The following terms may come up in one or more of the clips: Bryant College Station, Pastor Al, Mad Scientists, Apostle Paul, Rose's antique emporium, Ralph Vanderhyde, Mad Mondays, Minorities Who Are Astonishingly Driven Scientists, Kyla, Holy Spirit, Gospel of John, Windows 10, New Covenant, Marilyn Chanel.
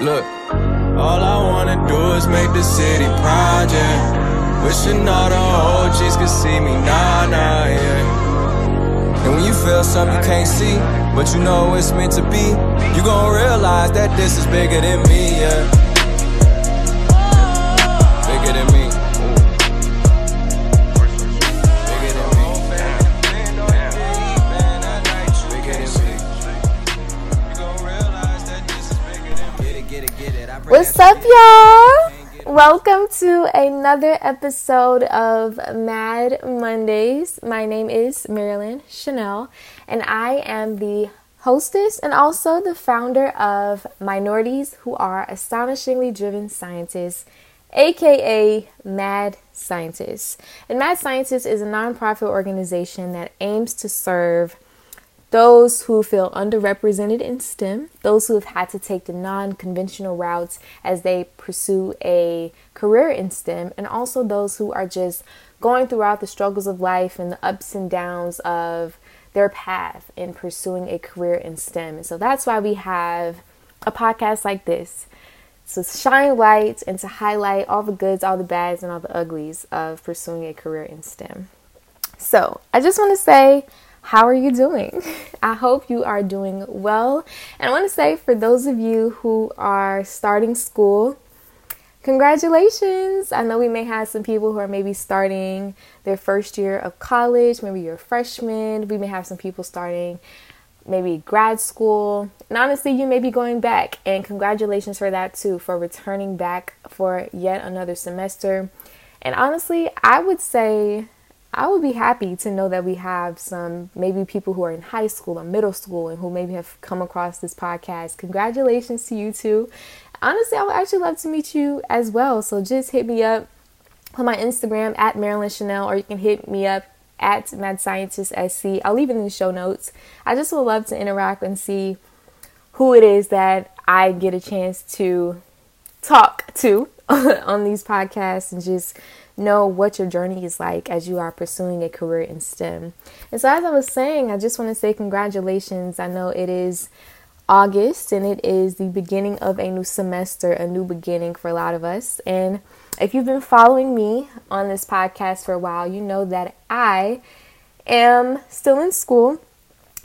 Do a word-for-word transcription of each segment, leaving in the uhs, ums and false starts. Look, all I wanna do is make the city project. Wishing all the O Gs could see me, nah, nah, yeah. And when you feel something you can't see, but you know it's meant to be, you gon' realize that this is bigger than me, yeah. What's up, y'all? Welcome to another episode of Mad Mondays. My name is Marilyn Chanel, and I am the hostess and also the founder of Minorities Who Are Astonishingly Driven Scientists, aka Mad Scientists. And Mad Scientists is a nonprofit organization that aims to serve those who feel underrepresented in STEM, those who have had to take the non-conventional routes as they pursue a career in STEM, and also those who are just going throughout the struggles of life and the ups and downs of their path in pursuing a career in STEM. And so that's why we have a podcast like this, to shine light and to highlight all the goods, all the bads, and all the uglies of pursuing a career in STEM. So I just want to say, how are you doing? I hope you are doing well. And I want to say, for those of you who are starting school, congratulations. I know we may have some people who are maybe starting their first year of college. Maybe you're a freshman. We may have some people starting maybe grad school. And honestly, you may be going back. And congratulations for that too, for returning back for yet another semester. And honestly, I would say, I would be happy to know that we have some maybe people who are in high school or middle school and who maybe have come across this podcast. Congratulations to you too. Honestly, I would actually love to meet you as well. So just hit me up on my Instagram at Marilyn Chanel, or you can hit me up at Mad Scientist S C. I'll leave it in the show notes. I just would love to interact and see who it is that I get a chance to talk to on these podcasts, and just know what your journey is like as you are pursuing a career in STEM. And so, as I was saying, I just want to say congratulations. I know it is August and it is the beginning of a new semester, a new beginning for a lot of us. And if you've been following me on this podcast for a while, you know that I am still in school.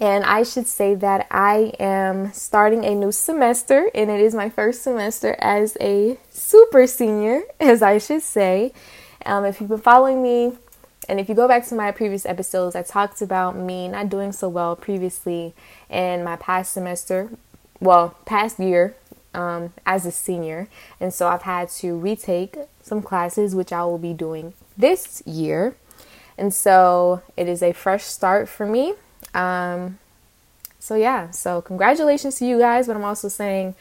And I should say that I am starting a new semester, and it is my first semester as a super senior, as I should say. Um, if you've been following me, and if you go back to my previous episodes, I talked about me not doing so well previously in my past semester, well, past year um, as a senior. And so I've had to retake some classes, which I will be doing this year. And so it is a fresh start for me. Um, so yeah, so congratulations to you guys, but I'm also saying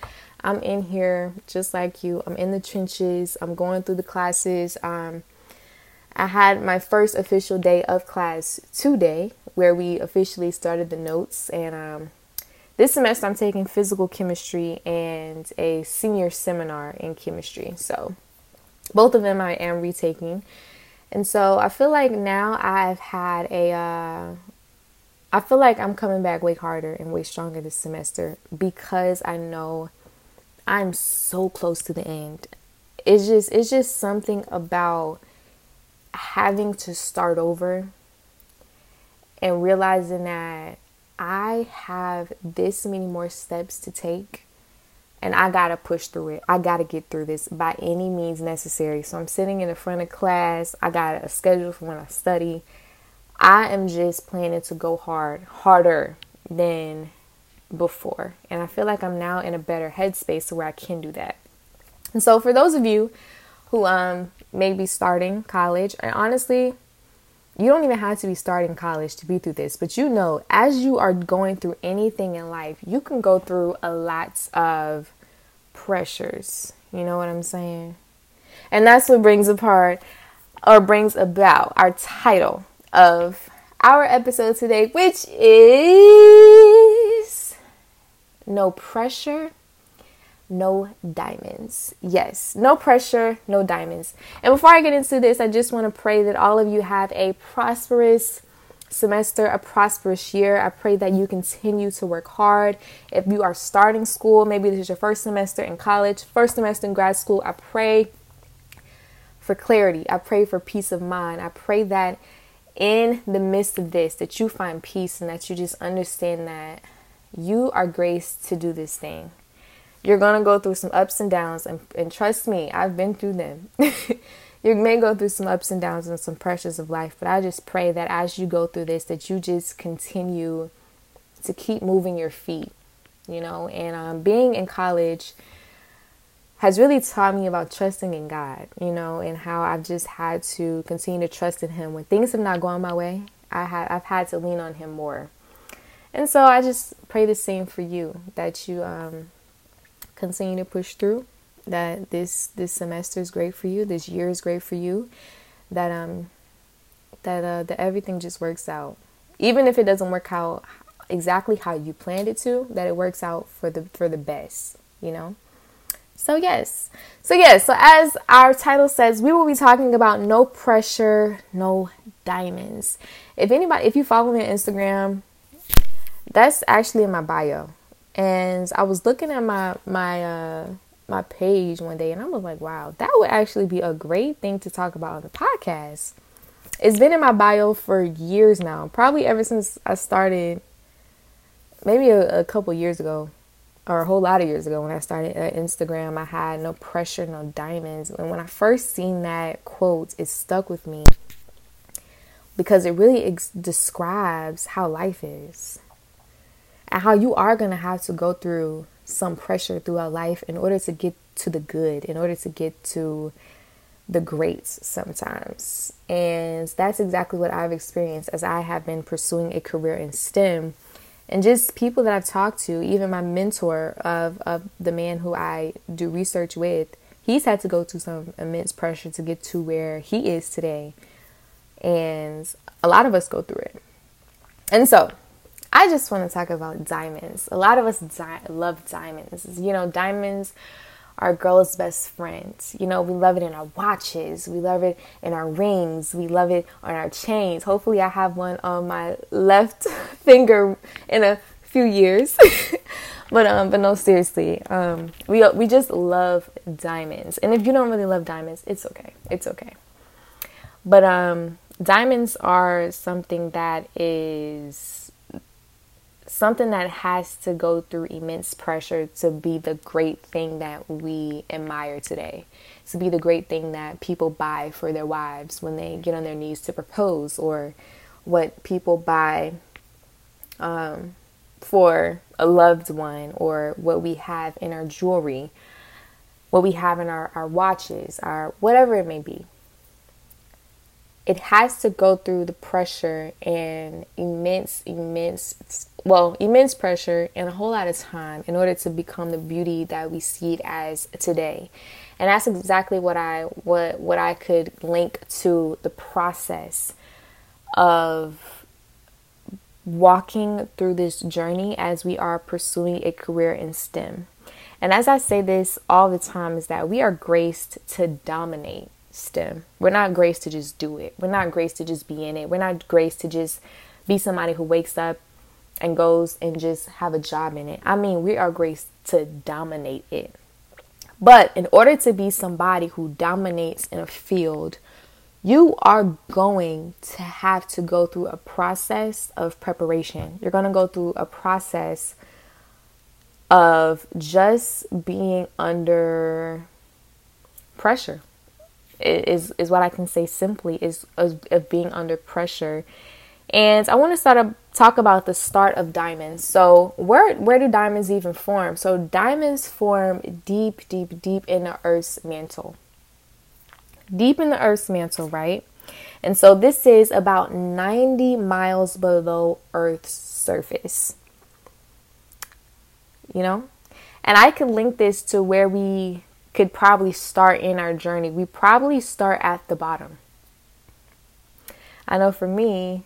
I'm in here just like you. I'm in the trenches. I'm going through the classes. Um, I had my first official day of class today, where we officially started the notes. And, um, this semester I'm taking physical chemistry and a senior seminar in chemistry. So both of them I am retaking. And so I feel like now I've had a, uh, I feel like I'm coming back way harder and way stronger this semester, because I know I'm so close to the end. It's just it's just something about having to start over and realizing that I have this many more steps to take, and I gotta push through it. I gotta get through this by any means necessary. So I'm sitting in the front of class. I got a schedule for when I study. I am just planning to go hard, harder than before. And I feel like I'm now in a better headspace where I can do that. And so for those of you who um, may be starting college, and honestly, you don't even have to be starting college to be through this. But you know, as you are going through anything in life, you can go through a lot of pressures. You know what I'm saying? And that's what brings apart or brings about our title of our episode today, which is No Pressure, No Diamonds. Yes, no pressure, no diamonds. And before I get into this, I just want to pray that all of you have a prosperous semester, a prosperous year. I pray that you continue to work hard. If you are starting school, maybe this is your first semester in college, first semester in grad school, I pray for clarity. I pray for peace of mind. I pray that in the midst of this, that you find peace and that you just understand that you are graced to do this thing. You're going to go through some ups and downs, and, and trust me, I've been through them. You may go through some ups and downs and some pressures of life, but I just pray that as you go through this, that you just continue to keep moving your feet, you know, and um, being in college has really taught me about trusting in God, you know, and how I've just had to continue to trust in him. When things have not gone my way, I have, I've had to lean on him more. And so I just pray the same for you, that you um, continue to push through, that this this semester is great for you, this year is great for you, that um that uh that everything just works out. Even if it doesn't work out exactly how you planned it to, that it works out for the for the best, you know? So yes. So yes, so as our title says, we will be talking about no pressure, no diamonds. If anybody if you follow me on Instagram, that's actually in my bio. And I was looking at my my uh my page one day and I was like, wow, that would actually be a great thing to talk about on the podcast. It's been in my bio for years now, probably ever since I started, maybe a, a couple years ago or a whole lot of years ago when I started uh, Instagram. I had no pressure, no diamonds. And when I first seen that quote, it stuck with me because it really ex- describes how life is and how you are going to have to go through some pressure throughout life in order to get to the good, in order to get to the greats sometimes. And that's exactly what I've experienced as I have been pursuing a career in STEM. And just people that I've talked to, even my mentor of, of the man who I do research with, he's had to go through some immense pressure to get to where he is today. And a lot of us go through it. And so I just want to talk about diamonds. A lot of us di- love diamonds. You know, diamonds are girls' best friends. You know, we love it in our watches. We love it in our rings. We love it on our chains. Hopefully I have one on my left finger in a few years. but um, but no, seriously. Um, we we just love diamonds. And if you don't really love diamonds, it's okay. It's okay. But um, diamonds are something that is... something that has to go through immense pressure to be the great thing that we admire today, to be the great thing that people buy for their wives when they get on their knees to propose, or what people buy um, for a loved one, or what we have in our jewelry, what we have in our, our watches, our whatever it may be. It has to go through the pressure and immense, immense, well, immense pressure and a whole lot of time in order to become the beauty that we see it as today. And that's exactly what I what what I could link to the process of walking through this journey as we are pursuing a career in STEM. And as I say this all the time, is that we are graced to dominate STEM. We're not graced to just do it. We're not graced to just be in it. We're not graced to just be somebody who wakes up and goes and just have a job in it. I mean, we are graced to dominate it. But in order to be somebody who dominates in a field, you are going to have to go through a process of preparation. You're going to go through a process of just being under pressure. Is is what I can say simply is of, of being under pressure. And I want to start up talk about the start of diamonds. So where where do diamonds even form? So diamonds form deep, deep, deep in the Earth's mantle. Deep in the Earth's mantle, right? And so this is about ninety miles below Earth's surface. You know? And I could link this to where we could probably start in our journey. We probably start at the bottom. I know for me,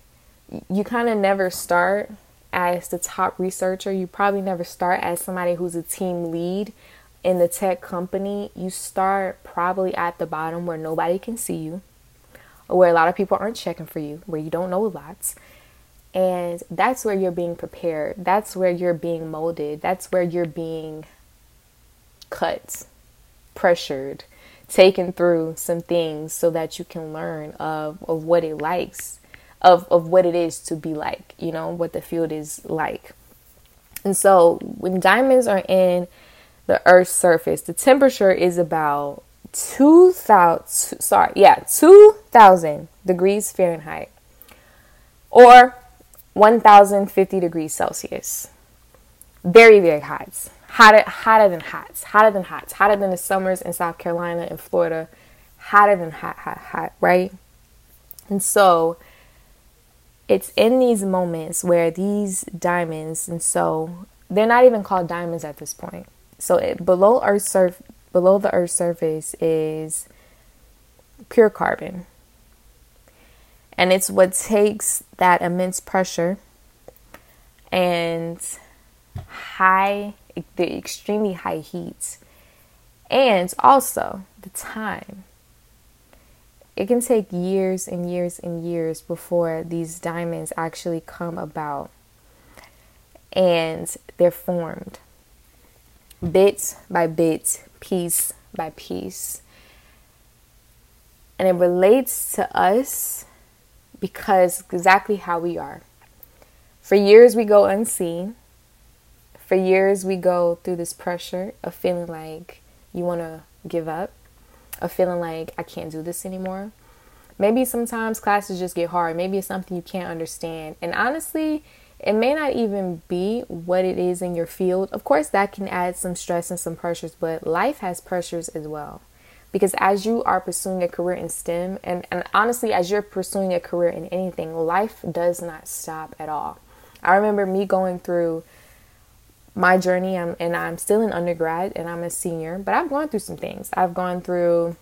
you kind of never start as the top researcher. You probably never start as somebody who's a team lead in the tech company. You start probably at the bottom where nobody can see you, where a lot of people aren't checking for you, where you don't know a lot. And that's where you're being prepared. That's where you're being molded. That's where you're being cut, pressured, taken through some things so that you can learn of, of what it likes, of, of what it is to be like, you know, what the field is like. And so when diamonds are in the Earth's surface, the temperature is about two thousand, sorry, yeah, two thousand degrees Fahrenheit or one thousand fifty degrees Celsius. Very, very hot. Hotter, hotter than hot. Hotter than hot. Hotter than the summers in South Carolina and Florida. Hotter than hot, hot, hot, right? And so it's in these moments where these diamonds, and so they're not even called diamonds at this point. So it, below Earth surf, below the Earth's surface is pure carbon. And it's what takes that immense pressure and high, the extremely high heat, and also the time. It can take years and years and years before these diamonds actually come about and they're formed bit by bit, piece by piece. And it relates to us because exactly how we are. For years we go unseen. For years we go through this pressure of feeling like you want to give up. Of feeling like I can't do this anymore. Maybe sometimes classes just get hard. Maybe it's something you can't understand. And honestly, it may not even be what it is in your field. Of course, that can add some stress and some pressures, but life has pressures as well. Because as you are pursuing a career in STEM, and, and honestly, as you're pursuing a career in anything, life does not stop at all. I remember me going through my journey, I'm, and I'm still an undergrad and I'm a senior, but I've gone through some things. I've gone through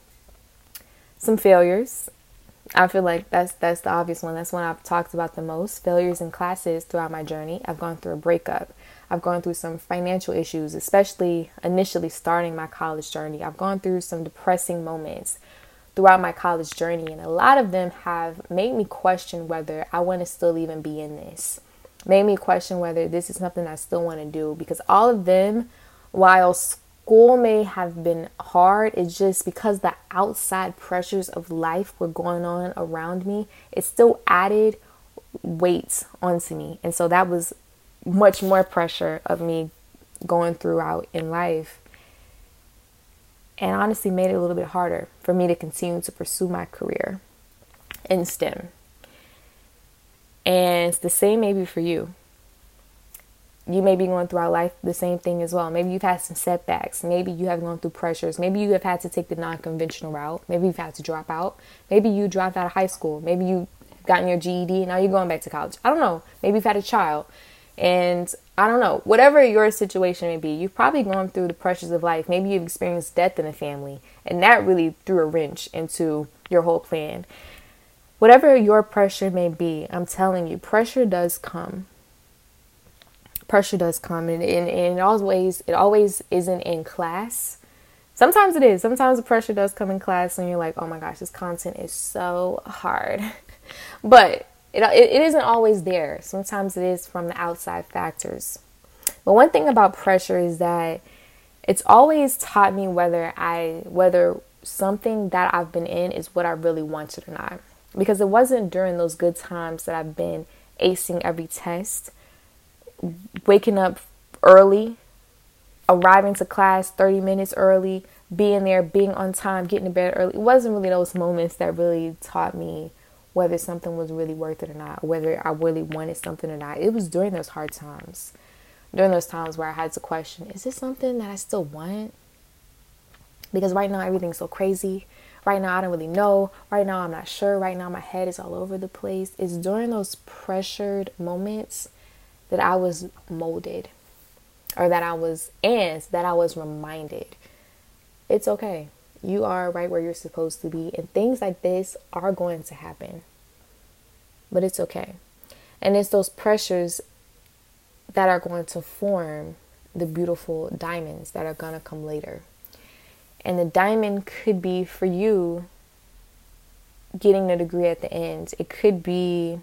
some failures. I feel like that's that's the obvious one. That's one I've talked about the most. Failures in classes throughout my journey. I've gone through a breakup. I've gone through some financial issues, especially initially starting my college journey. I've gone through some depressing moments throughout my college journey, and a lot of them have made me question whether I want to still even be in this. Made me question whether this is something I still want to do, because all of them, while school may have been hard, it's just because the outside pressures of life were going on around me, it still added weight onto me. And so that was much more pressure of me going throughout in life, and honestly made it a little bit harder for me to continue to pursue my career in STEM. And the same may be for you. You may be going throughout life the same thing as well. Maybe you've had some setbacks. Maybe you have gone through pressures. Maybe you have had to take the non-conventional route. Maybe you've had to drop out. Maybe you dropped out of high school. Maybe you gotten your G E D and now you're going back to college. I don't know. Maybe you've had a child. And I don't know. Whatever your situation may be, you've probably gone through the pressures of life. Maybe you've experienced death in a family. And that really threw a wrench into your whole plan. Whatever your pressure may be, I'm telling you, pressure does come. Pressure does come. And in all ways, it always isn't in class. Sometimes it is. Sometimes the pressure does come in class and you're like, oh my gosh, this content is so hard. But it, it it isn't always there. Sometimes it is from the outside factors. But one thing about pressure is that it's always taught me whether I whether something that I've been in is what I really wanted or not. Because it wasn't during those good times that I've been acing every test, waking up early, arriving to class thirty minutes early, being there, being on time, getting to bed early. It wasn't really those moments that really taught me whether something was really worth it or not, whether I really wanted something or not. It was during those hard times, during those times where I had to question, is this something that I still want? Because right now everything's so crazy. Right now, I don't really know. Right now, I'm not sure. Right now, my head is all over the place. It's during those pressured moments that I was molded, or that I was, and that I was reminded. It's okay. You are right where you're supposed to be. And things like this are going to happen. But it's okay. And it's those pressures that are going to form the beautiful diamonds that are going to come later. And the diamond could be for you getting the degree at the end. It could be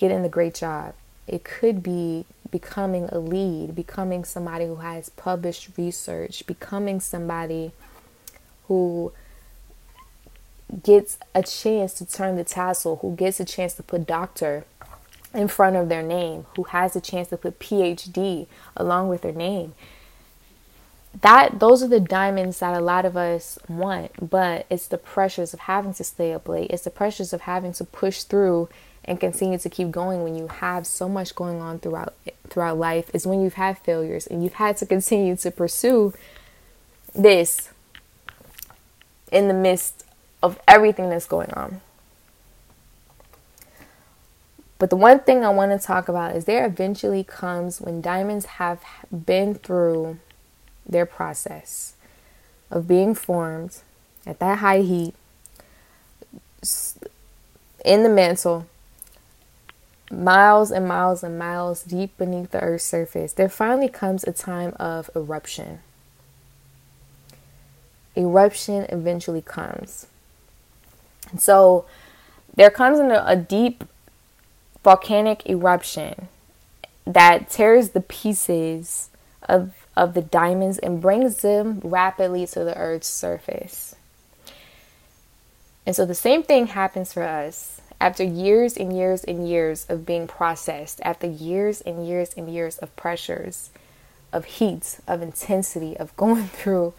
getting the great job. It could be becoming a lead, becoming somebody who has published research, becoming somebody who gets a chance to turn the tassel, who gets a chance to put doctor in front of their name, who has a chance to put P H D along with their name. That those are the diamonds that a lot of us want, but it's the pressures of having to stay up late. It's the pressures of having to push through and continue to keep going when you have so much going on throughout throughout life. It's when you've had failures and you've had to continue to pursue this in the midst of everything that's going on. But the one thing I want to talk about is there eventually comes when diamonds have been through their process of being formed at that high heat in the mantle, miles and miles and miles deep beneath the earth's surface, there finally comes a time of eruption. Eruption eventually comes. And so there comes in a, a deep volcanic eruption that tears the pieces of of the diamonds and brings them rapidly to the earth's surface. And so the same thing happens for us after years and years and years of being processed, after years and years and years of pressures, of heat, of intensity, of going through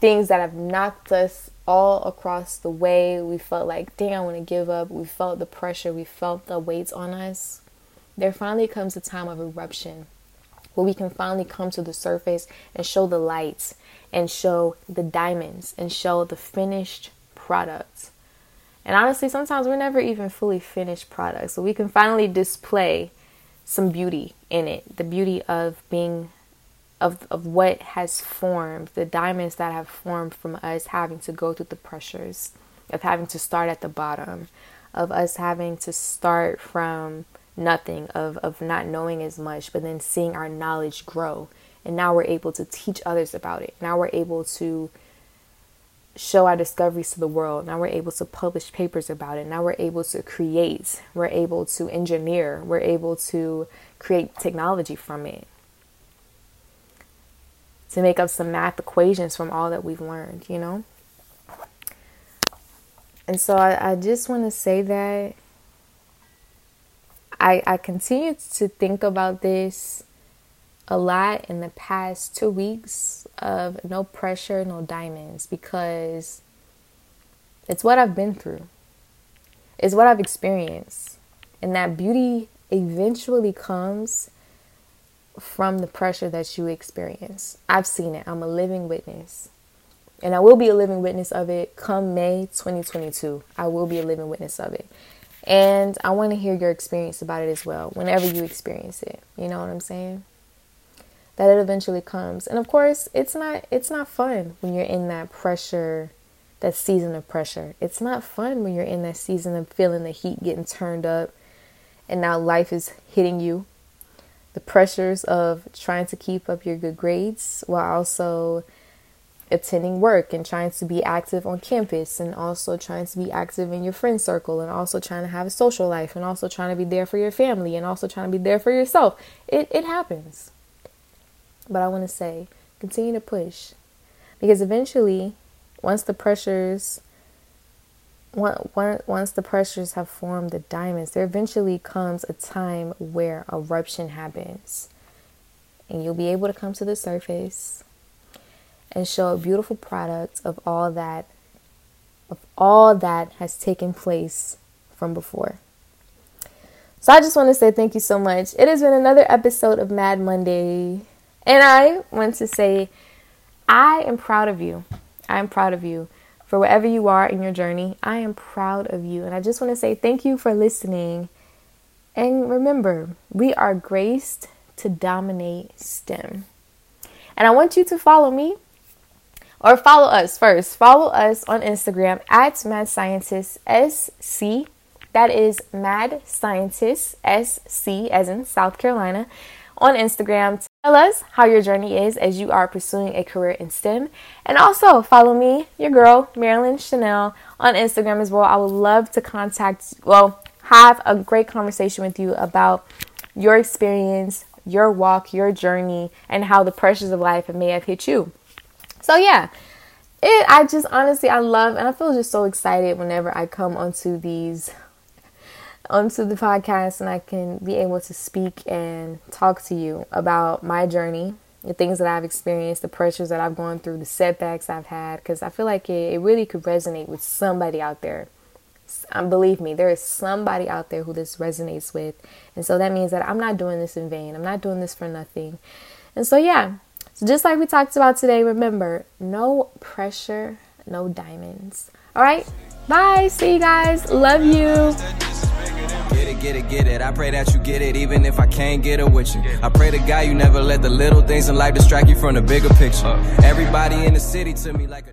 things that have knocked us all across the way. We felt like, dang, I want to give up. We felt the pressure. We felt the weights on us. There finally comes a time of eruption where we can finally come to the surface and show the lights and show the diamonds and show the finished product. And honestly, sometimes we're never even fully finished products. So we can finally display some beauty in it, the beauty of being Of, of what has formed, the diamonds that have formed from us having to go through the pressures, of having to start at the bottom, of us having to start from nothing, of, of not knowing as much, but then seeing our knowledge grow. And now we're able to teach others about it. Now we're able to show our discoveries to the world. Now we're able to publish papers about it. Now we're able to create. We're able to engineer. We're able to create technology from it, to make up some math equations from all that we've learned, you know? And so I, I just want to say that I, I continue to think about this a lot in the past two weeks of no pressure, no diamonds, because it's what I've been through. It's what I've experienced. And that beauty eventually comes from the pressure that you experience. I've seen it. I'm a living witness. And I will be a living witness of it come May twenty twenty-two. I will be a living witness of it. And I want to hear your experience about it as well, whenever you experience it. You know what I'm saying? That it eventually comes. And of course, it's not it's not fun when you're in that pressure, that season of pressure. It's not fun when you're in that season of feeling the heat getting turned up and now life is hitting you. The pressures of trying to keep up your good grades while also attending work and trying to be active on campus and also trying to be active in your friend circle and also trying to have a social life and also trying to be there for your family and also trying to be there for yourself. It, it happens. But I want to say, continue to push, because eventually, once the pressures, Once the pressures have formed the diamonds, there eventually comes a time where eruption happens. And you'll be able to come to the surface and show a beautiful product of all that, of all that has taken place from before. So I just want to say thank you so much. It has been another episode of Mad Monday. And I want to say I am proud of you. I am proud of you. For wherever you are in your journey, I am proud of you. And I just want to say thank you for listening. And remember, we are graced to dominate STEM. And I want you to follow me, or follow us first. Follow us on Instagram at Mad Scientists S C. That is Mad Scientists S C, as in South Carolina, on Instagram. Tell us how your journey is as you are pursuing a career in STEM. And also follow me, your girl, Marilyn Chanel, on Instagram as well. I would love to contact, well, have a great conversation with you about your experience, your walk, your journey, and how the pressures of life may have hit you. So yeah, it, I just honestly, I love, and I feel just so excited whenever I come onto these, onto the podcast, and I can be able to speak and talk to you about my journey, the things that I've experienced, the pressures that I've gone through, the setbacks I've had, because I feel like it, it really could resonate with somebody out there. Um, believe me, there is somebody out there who this resonates with. And so that means that I'm not doing this in vain. I'm not doing this for nothing. And so, yeah, so just like we talked about today, remember, no pressure, no diamonds. All right. Bye. See you guys. Love you. Get it, get it, get it. I pray that you get it, even if I can't get it with you. I pray to God you never let the little things in life distract you from the bigger picture. Everybody in the city to me like a